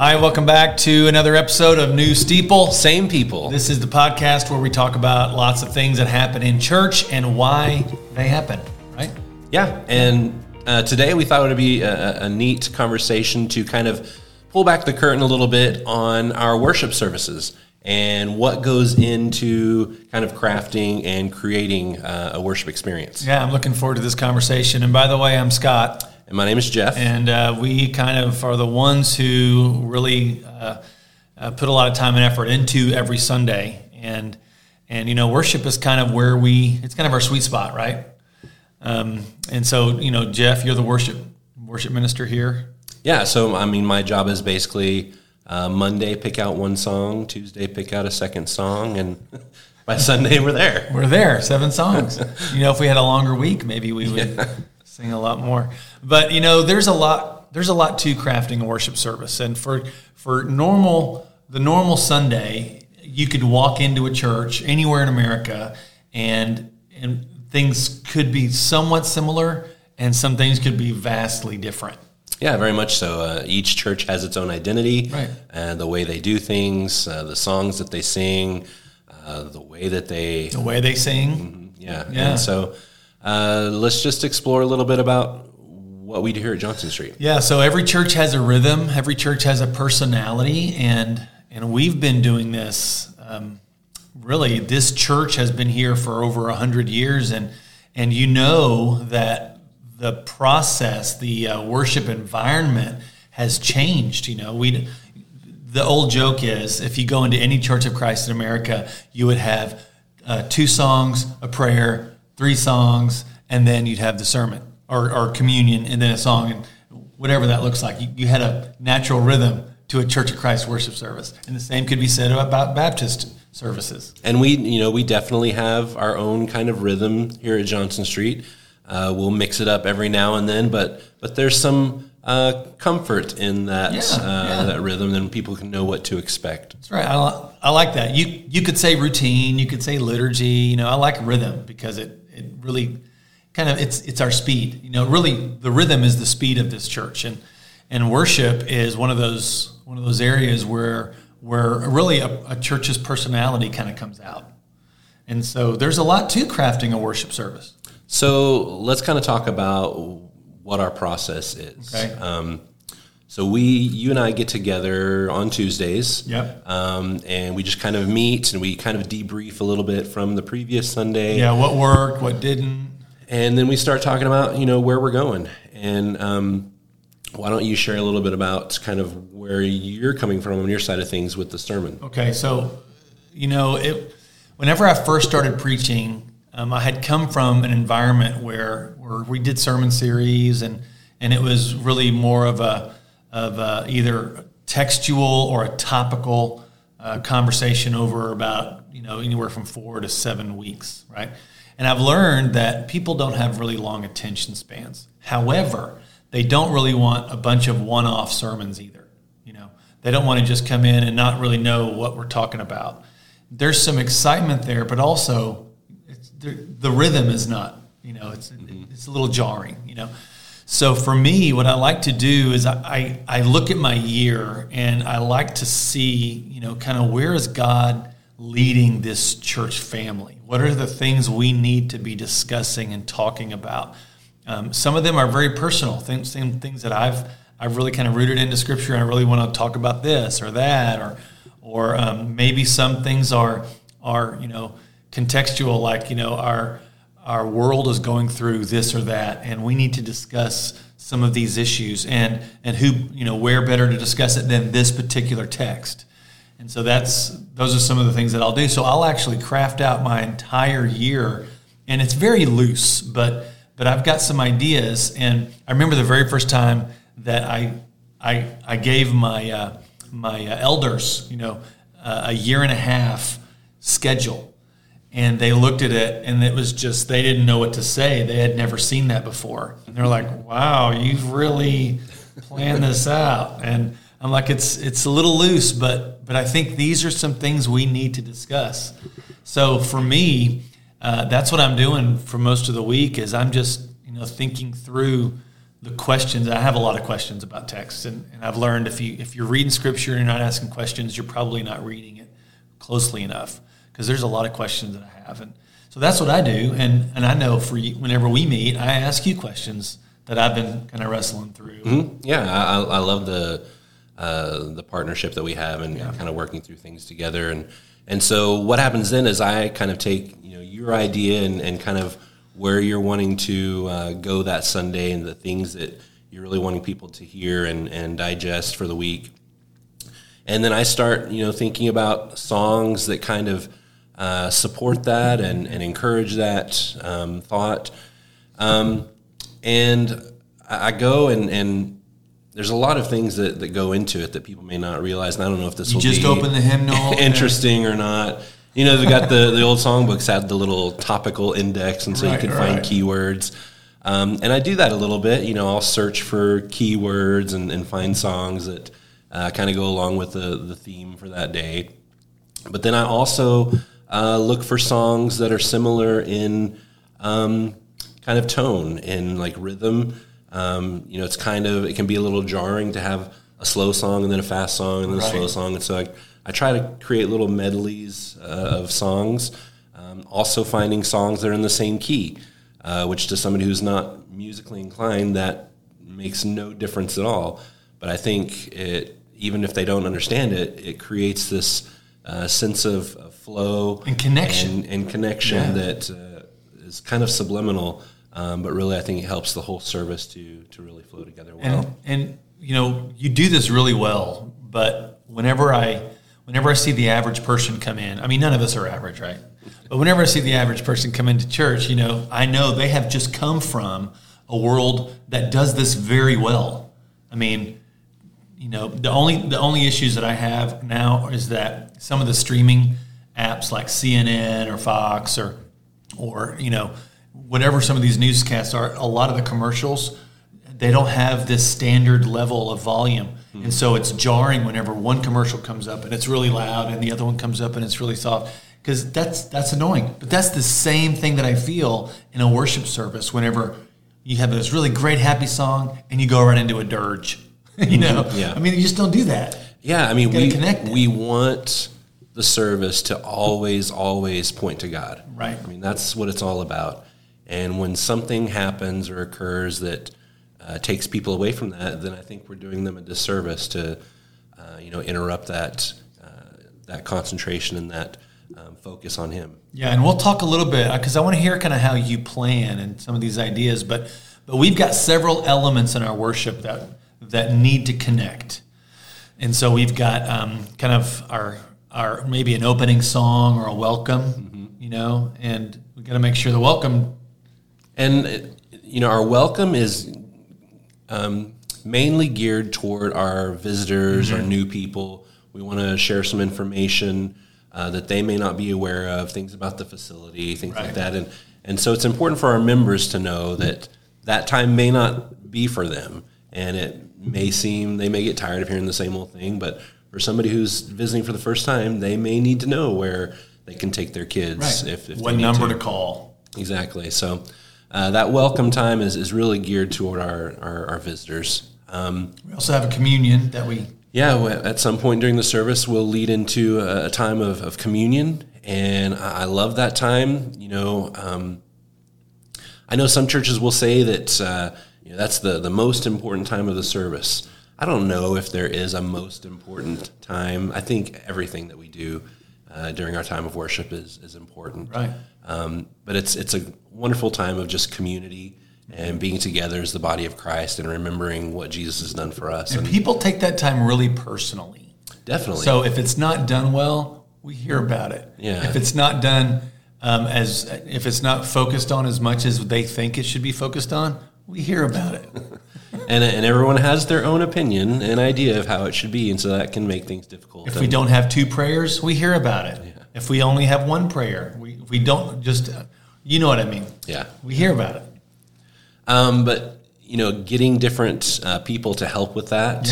Hi, welcome back to another episode of New Steeple. Same People. This is the podcast where we talk about lots of things that happen in church and why they happen, right? Yeah, and today we thought it would be a neat conversation to kind of pull back the curtain a little bit on our worship services and what goes into kind of crafting and creating a worship experience. Yeah, I'm looking forward to this conversation. And by the way, I'm Scott. And my name is Jeff. And we kind of are the ones who really put a lot of time and effort into every Sunday. And you know, worship is kind of where it's kind of our sweet spot, right? And so, you know, Jeff, you're the worship minister here. Yeah, so, I mean, my job is basically Monday, pick out one song, Tuesday, pick out a second song, and by Sunday, we're there. We're there, 7 songs. You know, if we had a longer week, maybe we would... Yeah. Sing a lot more. But you know, there's a lot to crafting a worship service. And for the normal Sunday, you could walk into a church anywhere in America and things could be somewhat similar and some things could be vastly different. Yeah, very much so. Each church has its own identity, right? And the way they do things, the songs that they sing, the way they sing. Yeah. And so let's just explore a little bit about what we do here at Johnson Street. Yeah, so every church has a rhythm, every church has a personality, and we've been doing this. Really, this church has been here for over 100 years, and you know that the process, the worship environment has changed. You know, the old joke is if you go into any Church of Christ in America, you would have 2 songs, a prayer, 3 songs, and then you'd have the sermon or communion, and then a song, and whatever that looks like. You had a natural rhythm to a Church of Christ worship service, and the same could be said about Baptist services. And we definitely have our own kind of rhythm here at Johnson Street. We'll mix it up every now and then, but there's some comfort in that that rhythm, and people can know what to expect. That's right. I like that. You could say routine, you could say liturgy. You know, I like rhythm because it really kind of, it's our speed. You know, really the rhythm is the speed of this church, and worship is one of those areas where really a church's personality kind of comes out. And so there's a lot to crafting a worship service. So let's kind of talk about what our process is. Okay. So you and I get together on Tuesdays. Yep. And we just kind of meet and we kind of debrief a little bit from the previous Sunday. Yeah, what worked, what didn't. And then we start talking about, you know, where we're going. And why don't you share a little bit about kind of where you're coming from on your side of things with the sermon. Okay, so, you know, whenever I first started preaching, I had come from an environment where we did sermon series and it was really more of a either textual or a topical conversation over about, you know, anywhere from 4 to 7 weeks, right? And I've learned that people don't have really long attention spans. However, they don't really want a bunch of one-off sermons either, you know. They don't want to just come in and not really know what we're talking about. There's some excitement there, but also the rhythm is not, you know, it's a little jarring, you know. So for me, what I like to do is I look at my year and I like to see, you know, kind of where is God leading this church family? What are the things we need to be discussing and talking about? Some of them are very personal, things that I've really kind of rooted into Scripture, and I really want to talk about this or that, or maybe some things are, you know, contextual, like, you know, our world is going through this or that, and we need to discuss some of these issues, and who, you know, where better to discuss it than this particular text. And so those are some of the things that I'll do. So I'll actually craft out my entire year, and it's very loose, but I've got some ideas. And I remember the very first time that I gave my my elders, you know, a year and a half schedule. And they looked at it, and it was just, they didn't know what to say. They had never seen that before. And they're like, wow, you've really planned this out. And I'm like, it's a little loose, but I think these are some things we need to discuss. So for me, that's what I'm doing for most of the week is I'm just, you know, thinking through the questions. I have a lot of questions about text, and I've learned if you're reading Scripture and you're not asking questions, you're probably not reading it closely enough, because there's a lot of questions that I have. And so that's what I do, and I know for you, whenever we meet, I ask you questions that I've been kind of wrestling through. Mm-hmm. Yeah, I love the partnership that we have, and kind of working through things together. And so what happens then is I kind of take your idea and kind of where you're wanting to go that Sunday, and the things that you're really wanting people to hear and digest for the week. And then I start thinking about songs that kind of support that and encourage that thought. And I go and there's a lot of things that go into it that people may not realize. And I don't know if this will be just open the hymnal interesting or not. They got the old songbooks had the little topical index, and so you could find keywords. And I do that a little bit. I'll search for keywords and find songs that kind of go along with the theme for that day. But then I also look for songs that are similar in kind of tone and like rhythm. It's kind of, it can be a little jarring to have a slow song and then a fast song and then a slow song. And so I try to create little medleys of songs. Also finding songs that are in the same key, which to somebody who's not musically inclined, that makes no difference at all. But I think it, even if they don't understand it, it creates this sense of flow and connection, that is kind of subliminal. But really, I think it helps the whole service to really flow together well. And you do this really well. But whenever I see the average person come in, I mean, none of us are average, right? But whenever I see the average person come into church, I know they have just come from a world that does this very well. I mean, the only issues that I have now is that some of the streaming apps like CNN or Fox or whatever some of these newscasts are, a lot of the commercials, they don't have this standard level of volume. Mm-hmm. And so it's jarring whenever one commercial comes up and it's really loud and the other one comes up and it's really soft, because that's annoying. But that's the same thing that I feel in a worship service whenever you have this really great happy song and you go right into a dirge. Yeah. I mean, you just don't do that. Yeah, I mean, we want the service to always point to God. Right. I mean, that's what it's all about. And when something happens or occurs that takes people away from that, then I think we're doing them a disservice to, interrupt that concentration and that focus on Him. Yeah, and we'll talk a little bit, because I want to hear kind of how you plan and some of these ideas. But we've got several elements in our worship that need to connect. And so we've got kind of our maybe an opening song or a welcome, and we've got to make sure the welcome. And, our welcome is mainly geared toward our visitors, our new people. We want to share some information that they may not be aware of, things about the facility, things like that. And so it's important for our members to know that time may not be for them. And it may seem, they may get tired of hearing the same old thing, but for somebody who's visiting for the first time, they may need to know where they can take their kids. Right. If what number to call. Exactly. So that welcome time is really geared toward our visitors. We also have a communion that we... Yeah, at some point during the service, we'll lead into a time of communion, and I love that time. I know some churches will say that that's the most important time of the service. I don't know if there is a most important time. I think everything that we do during our time of worship is important. Right. But it's a wonderful time of just community and being together as the body of Christ and remembering what Jesus has done for us. And people take that time really personally. Definitely. So if it's not done well, we hear about it. Yeah. If it's not done if it's not focused on as much as they think it should be focused on, we hear about it. And everyone has their own opinion and idea of how it should be, and so that can make things difficult. If we don't have two prayers, we hear about it. Yeah. If we only have one prayer, we don't just, what I mean. Yeah. We hear about it. But, getting different people to help with that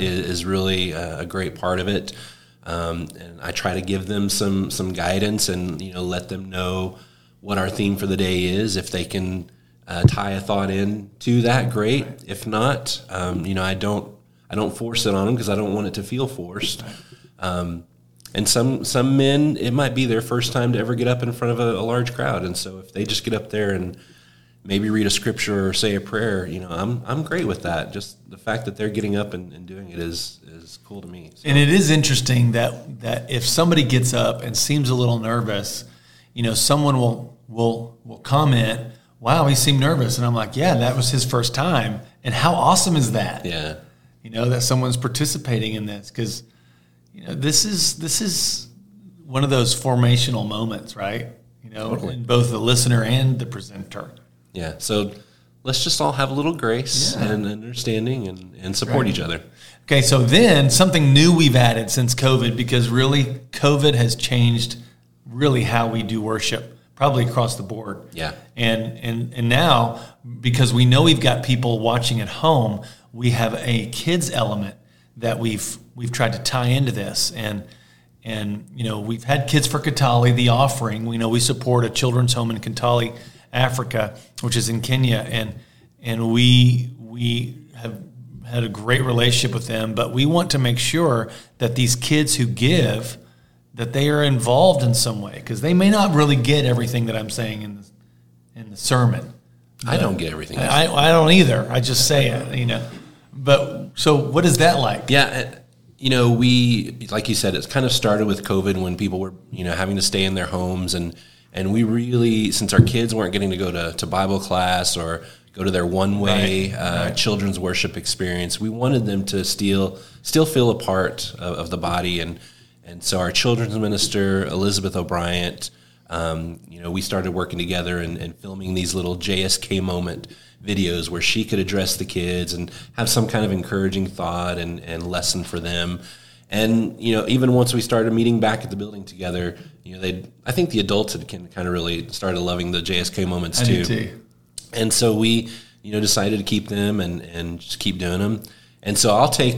is really a great part of it. And I try to give them some guidance and, let them know what our theme for the day is. If they can tie a thought in to that, great. If not, I don't force it on them because I don't want it to feel forced. And some men, it might be their first time to ever get up in front of a large crowd, and so if they just get up there and maybe read a scripture or say a prayer, I'm great with that. Just the fact that they're getting up and doing it is cool to me. So. And it is interesting that if somebody gets up and seems a little nervous, someone will comment, "Wow, he seemed nervous," and I'm like, "Yeah, that was his first time." And how awesome is that? Yeah, that someone's participating in this because. This is one of those formational moments, right? Totally. In both the listener and the presenter. Yeah. So let's just all have a little grace and understanding and support each other. Okay. So then something new we've added since COVID, because really COVID has changed really how we do worship, probably across the board. Yeah. And now, because we know we've got people watching at home, we have a kids element that we've tried to tie into this, and we've had Kids for Kitali, the offering. We know we support a children's home in Kitali, Africa, which is in Kenya, and we have had a great relationship with them. But we want to make sure that these kids who give, that they are involved in some way, because they may not really get everything that I'm saying in the sermon. I don't get everything. I don't either. I just say it, But so what is that like? Yeah. We, like you said, it's kind of started with COVID when people were, having to stay in their homes. And we really, since our kids weren't getting to go to Bible class or go to their one-way children's worship experience, we wanted them to still feel a part of the body. And so our children's minister, Elizabeth O'Brien, we started working together and filming these little JSK moment videos where she could address the kids and have some kind of encouraging thought and lesson for them. And, even once we started meeting back at the building together, I think the adults had kind of really started loving the JSK moments too. And so we, decided to keep them and just keep doing them. And so I'll take,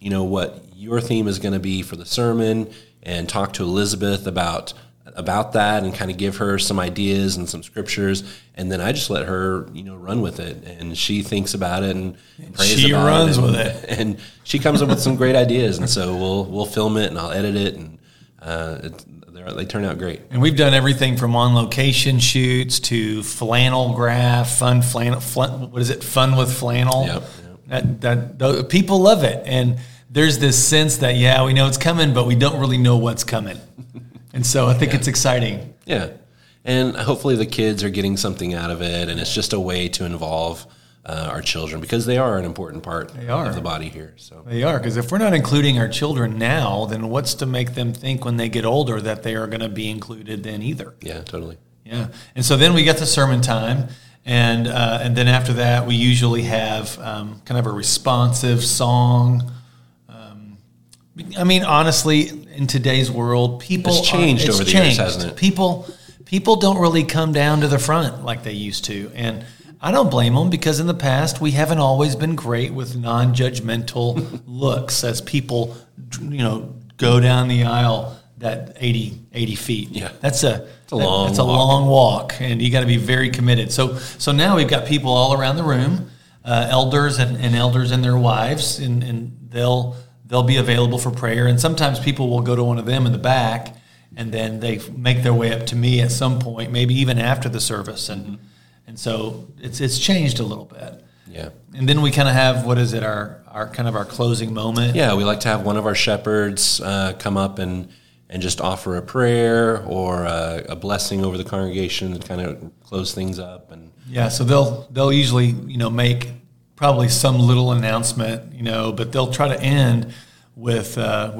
what your theme is going to be for the sermon and talk to Elizabeth about that and kind of give her some ideas and some scriptures, and then I just let her run with it, and she thinks about it and prays she about runs it with it, and she comes up with some great ideas, and so we'll film it and I'll edit it, and they turn out great. And we've done everything from on location shoots to flannel graph fun with flannel. Yep. That people love it, and there's this sense that we know it's coming, but we don't really know what's coming. And so I think it's exciting. Yeah. And hopefully the kids are getting something out of it, and it's just a way to involve our children, because they are an important part of the body here. So they are, because if we're not including our children now, then what's to make them think when they get older that they are going to be included then either? Yeah, totally. Yeah. And so then we get to sermon time, and then after that we usually have kind of a responsive song. Honestly, in today's world, it's changed over the years, hasn't it? People don't really come down to the front like they used to, and I don't blame them, because in the past we haven't always been great with non-judgmental looks as people, go down the aisle that 80 feet. Yeah, that's a long walk, and you got to be very committed. So now we've got people all around the room, elders and elders and their wives, and they'll be available for prayer. And sometimes people will go to one of them in the back, and then they make their way up to me at some point, maybe even after the service. And so it's changed a little bit. Yeah. And then we kind of have, our closing moment. Yeah, we like to have one of our shepherds come up and just offer a prayer or a blessing over the congregation and kind of close things up. And yeah, so they'll usually, make probably some little announcement, but they'll try to end with a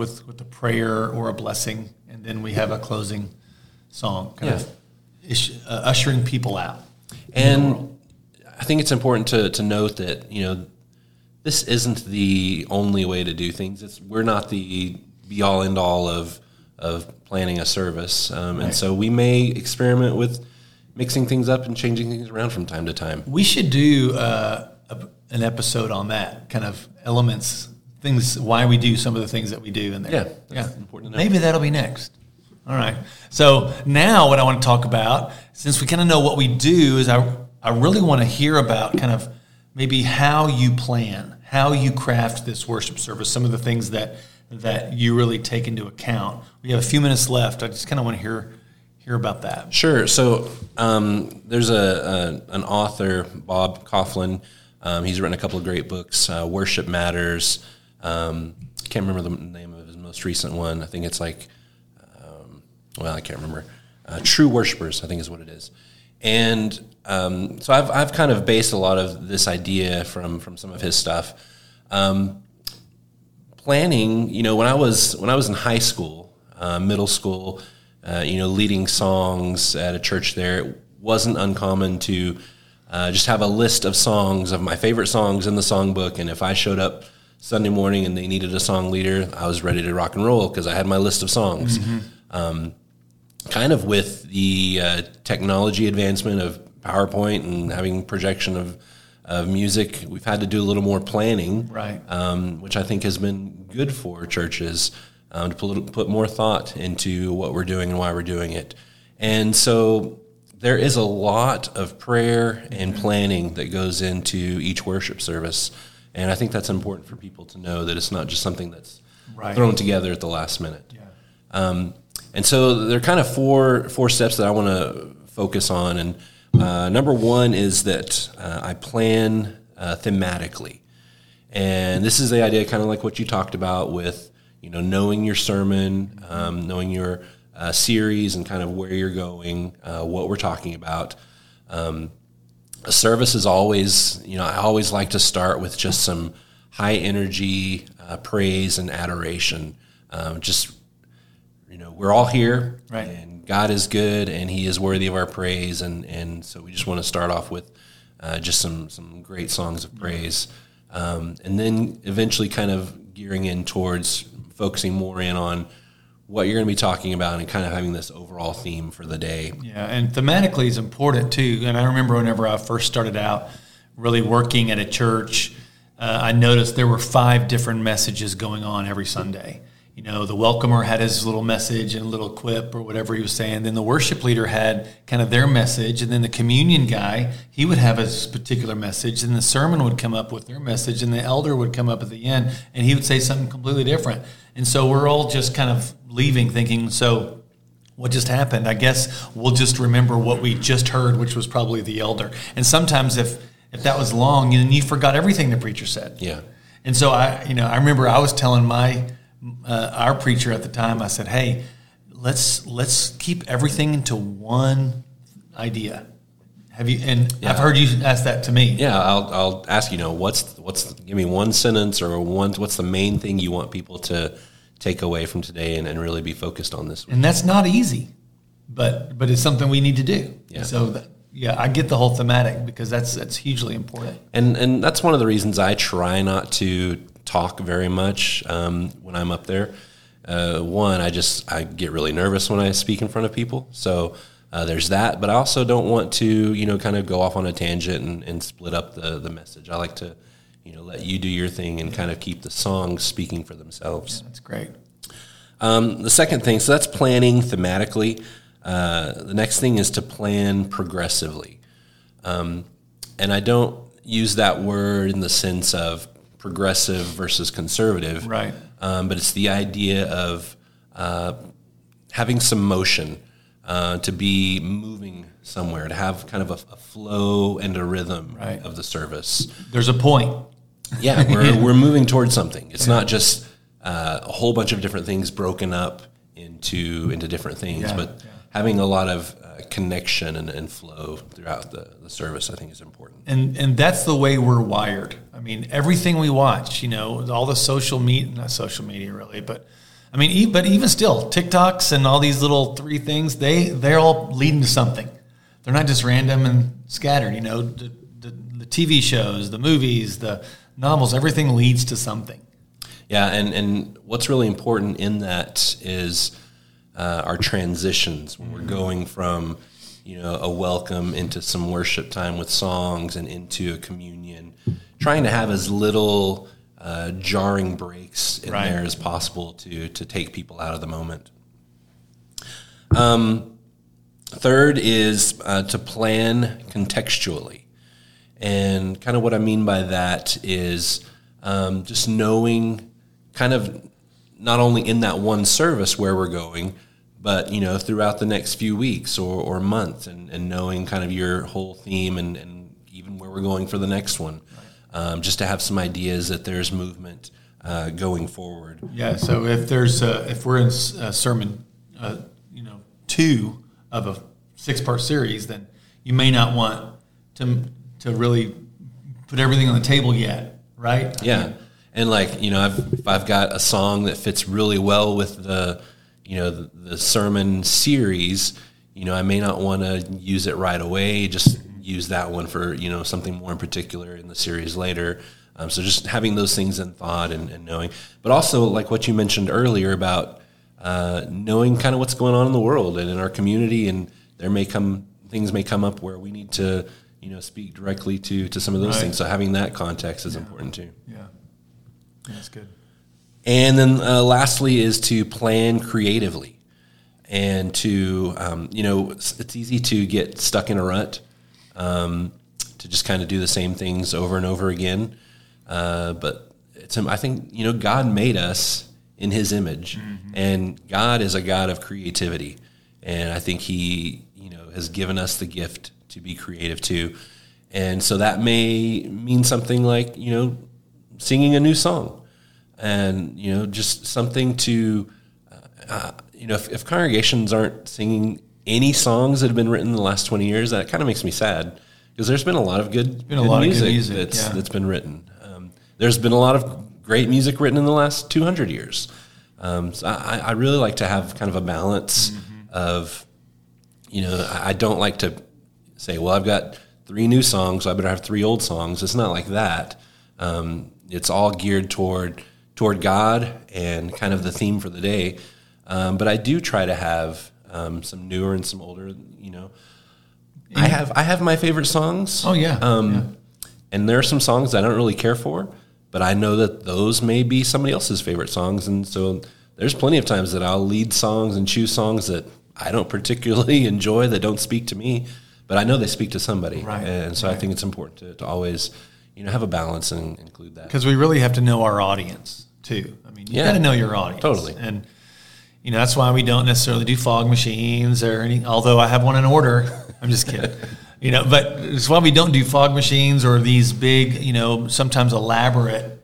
prayer or a blessing, and then we have a closing song, kind of ushering people out. And I think it's important to note that this isn't the only way to do things. We're not the be all end all of planning a service, and so we may experiment with mixing things up and changing things around from time to time. We should do. An episode on that, kind of elements, things, why we do some of the things that we do in there. Yeah, that's important to know. Maybe that'll be next. All right. So now what I want to talk about, since we kind of know what we do, is I I really want to hear about kind of maybe how you plan, how you craft this worship service, some of the things that you really take into account. We have a few minutes left. I just kind of want to hear about that. Sure. So there's an author, Bob Coughlin. He's written a couple of great books, Worship Matters. I can't remember the name of his most recent one. I think it's like, I can't remember. True Worshippers, I think is what it is. And so I've kind of based a lot of this idea from some of his stuff. Planning, when I was in high school, middle school, leading songs at a church there, it wasn't uncommon to just have a list of songs, of my favorite songs in the songbook. And if I showed up Sunday morning and they needed a song leader, I was ready to rock and roll because I had my list of songs. Mm-hmm. Kind of with the technology advancement of PowerPoint and having projection of music, we've had to do a little more planning, right? Which I think has been good for churches to put more thought into what we're doing and why we're doing it. And so there is a lot of prayer and planning that goes into each worship service. And I think that's important for people to know that it's not just something that's thrown together at the last minute. Yeah. And so there are kind of four steps that I want to focus on. And number one is that I plan thematically. And this is the idea kind of like what you talked about with, knowing your sermon, knowing your series and kind of where you're going, what we're talking about. A service is always, I always like to start with just some high energy praise and adoration. We're all here, right? And God is good, and He is worthy of our praise, and so we just want to start off with just some great songs of praise, and then eventually kind of gearing in towards focusing more in on what you're going to be talking about and kind of having this overall theme for the day. Yeah, and thematically is important, too, and I remember whenever I first started out really working at a church, I noticed there were 5 different messages going on every Sunday. The welcomer had his little message and a little quip or whatever he was saying. Then the worship leader had kind of their message. And then the communion guy, he would have his particular message. And the sermon would come up with their message. And the elder would come up at the end, and he would say something completely different. And so we're all just kind of leaving thinking, so what just happened? I guess we'll just remember what we just heard, which was probably the elder. And sometimes if that was long, then you forgot everything the preacher said. Yeah. And so I remember I was telling my... our preacher at the time, I said, "Hey, let's keep everything into one idea." Have you? And yeah. I've heard you ask that to me. Yeah, I'll ask. Give me one sentence or one. What's the main thing you want people to take away from today and really be focused on this week? And that's not easy, but it's something we need to do. Yeah. So I get the whole thematic because that's hugely important. And that's one of the reasons I try not to talk very much when I'm up there. I get really nervous when I speak in front of people. So there's that, but I also don't want to, kind of go off on a tangent and split up the message. I like to, let you do your thing and kind of keep the songs speaking for themselves. Yeah, that's great. The second thing, so that's planning thematically. The next thing is to plan progressively. And I don't use that word in the sense of progressive versus conservative, right? But it's the idea of having some motion, to be moving somewhere, to have kind of a flow and a rhythm of the service. There's a point. Yeah, we're moving towards something. It's not just a whole bunch of different things broken up into different things, but having a lot of connection and flow throughout the service, I think, is important. And that's the way we're wired. I mean, everything we watch, all the not social media really, but I mean, but even still, TikToks and all these little 3 things, they're all leading to something. They're not just random and scattered. The TV shows, the movies, the novels, everything leads to something. Yeah, and what's really important in that is our transitions when we're going from, a welcome into some worship time with songs and into a communion, trying to have as little jarring breaks in there as possible to take people out of the moment. Third is to plan contextually. And kind of what I mean by that is just knowing kind of not only in that one service where we're going, but, you know, throughout the next few weeks or months, and knowing kind of your whole theme and even where we're going for the next one, just to have some ideas that there's movement going forward. Yeah, so if there's if we're in a sermon, you know, 2 of a 6-part series, then you may not want to really put everything on the table yet, right? Yeah, I mean, and like, you know, I've got a song that fits really well with the, you know, the sermon series, you know, I may not want to use it right away, just use that one for, you know, something more in particular in the series later. So just having those things in thought and knowing. But also, like what you mentioned earlier about knowing kind of what's going on in the world and in our community, and there may come, things may come up where we need to, you know, speak directly to some of those things. So having that context is important too. Yeah, that's good. And then lastly is to plan creatively, and to, you know, it's easy to get stuck in a rut, to just kind of do the same things over and over again. But it's, I think, you know, God made us in his image, and God is a God of creativity. And I think he, you know, has given us the gift to be creative too. And so that may mean something like, you know, singing a new song. And, you know, just something to, you know, if congregations aren't singing any songs that have been written in the last 20 years, that kind of makes me sad, because there's been a lot of good music that's been written. There's been a lot of great music written in the last 200 years. So I really like to have kind of a balance of, you know, I don't like to say, well, I've got 3 new songs, so I better have 3 old songs. It's not like that. It's all geared toward God and kind of the theme for the day. But I do try to have some newer and some older, you know. Yeah. I have my favorite songs. Oh, yeah. And there are some songs I don't really care for, but I know that those may be somebody else's favorite songs. And so there's plenty of times that I'll lead songs and choose songs that I don't particularly enjoy, that don't speak to me, but I know they speak to somebody. Right. And so I think it's important to always, you know, have a balance and include that. Because we really have to know our audience too. I mean, you got to know your audience. Totally. And, you know, that's why we don't necessarily do fog machines or any, although I have one in order. I'm just kidding. You know, but it's why we don't do fog machines or these big, you know, sometimes elaborate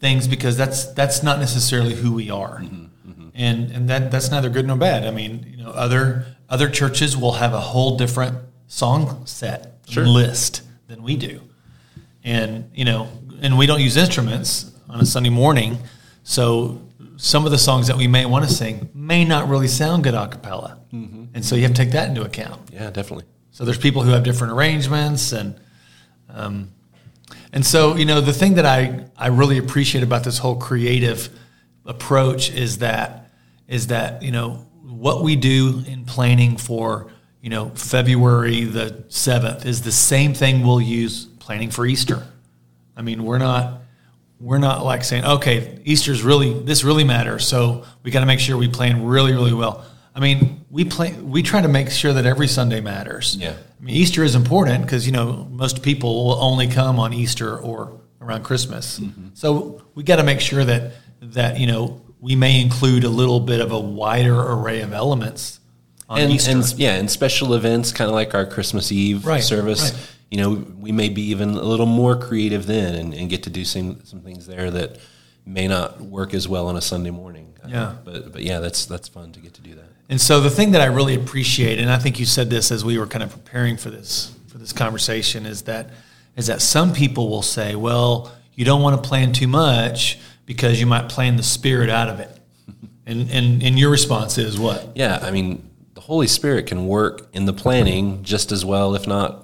things, because that's not necessarily who we are. And that's neither good nor bad. I mean, you know, other churches will have a whole different song set list than we do. And, you know, and we don't use instruments on a Sunday morning, so some of the songs that we may want to sing may not really sound good a cappella. And so you have to take that into account. Yeah, definitely. So there's people who have different arrangements, and so, you know, the thing that I really appreciate about this whole creative approach is that, you know, what we do in planning for, you know, February the 7th is the same thing we'll use planning for Easter. I mean, we're not like saying, okay, Easter's really matters, so we got to make sure we plan really, really well. I mean, we try to make sure that every Sunday matters. Yeah. I mean, Easter is important because, you know, most people will only come on Easter or around Christmas. So we got to make sure that, you know, we may include a little bit of a wider array of elements on Easter. And special events, kind of like our Christmas Eve service. Right. You know, we may be even a little more creative then and get to do some things there that may not work as well on a Sunday morning. Yeah. But yeah, that's fun to get to do that. And so the thing that I really appreciate, and I think you said this as we were kind of preparing for this conversation, is that some people will say, well, you don't want to plan too much because you might plan the Spirit out of it. And your response is what? Yeah, I mean, the Holy Spirit can work in the planning just as well, if not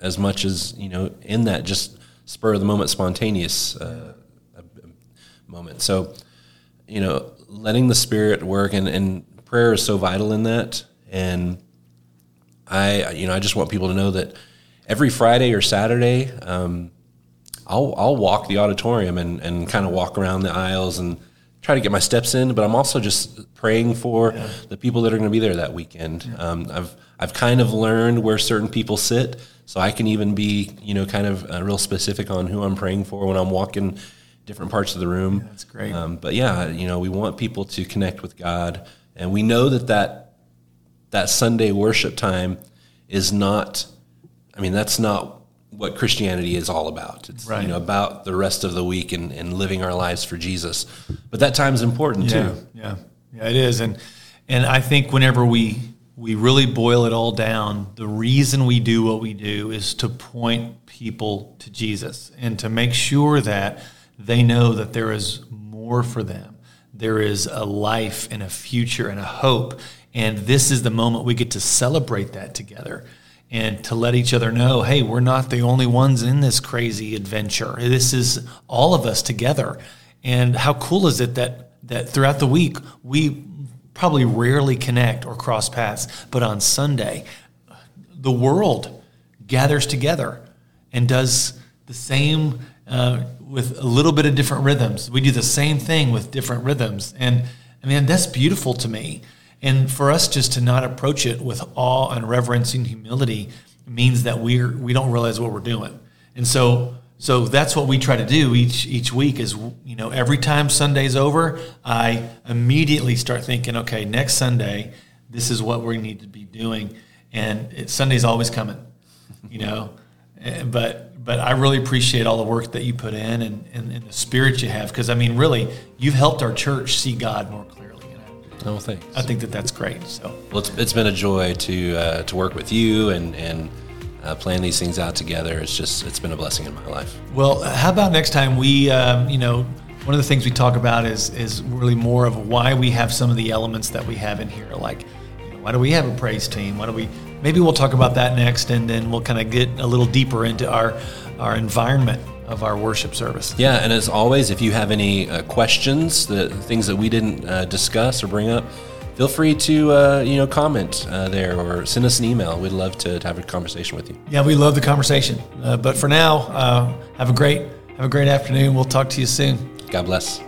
as much as, you know, in that just spur of the moment, spontaneous moment. So, you know, letting the Spirit work and prayer is so vital in that. And I just want people to know that every Friday or Saturday, I'll walk the auditorium and kind of walk around the aisles and try to get my steps in, but I'm also just praying for the people that are going to be there that weekend. I've kind of learned where certain people sit, so I can even be, kind of real specific on who I'm praying for when I'm walking different parts of the room. Yeah, that's great. But yeah, we want people to connect with God, and we know that Sunday worship time is not, that's not what Christianity is all about. It's about the rest of the week and living our lives for Jesus. But that time's important too. Yeah, it is. And I think whenever we really boil it all down, the reason we do what we do is to point people to Jesus and to make sure that they know that there is more for them. There is a life and a future and a hope. And this is the moment we get to celebrate that together and to let each other know, hey, we're not the only ones in this crazy adventure. This is all of us together. And how cool is it that throughout the week we probably rarely connect or cross paths, but on Sunday, the world gathers together and does the same with a little bit of different rhythms. We do the same thing with different rhythms. And that's beautiful to me. And for us just to not approach it with awe and reverence and humility means that we don't realize what we're doing. And so that's what we try to do each week is, every time Sunday's over, I immediately start thinking, okay, next Sunday, this is what we need to be doing. And Sunday's always coming, but I really appreciate all the work that you put in and the spirit you have. Because, really, you've helped our church see God more clearly. No, thanks. I think that's great. So it's been a joy to work with you and plan these things out together. It's been a blessing in my life. Well, how about next time we, one of the things we talk about is really more of why we have some of the elements that we have in here. Like, why do we have a praise team? Maybe we'll talk about that next, and then we'll kind of get a little deeper into our environment of our worship service. Yeah, and as always, if you have any questions, the things that we didn't discuss or bring up, feel free to comment there or send us an email. We'd love to have a conversation with you. Yeah, we love the conversation. But for now, have a great afternoon. We'll talk to you soon. God bless.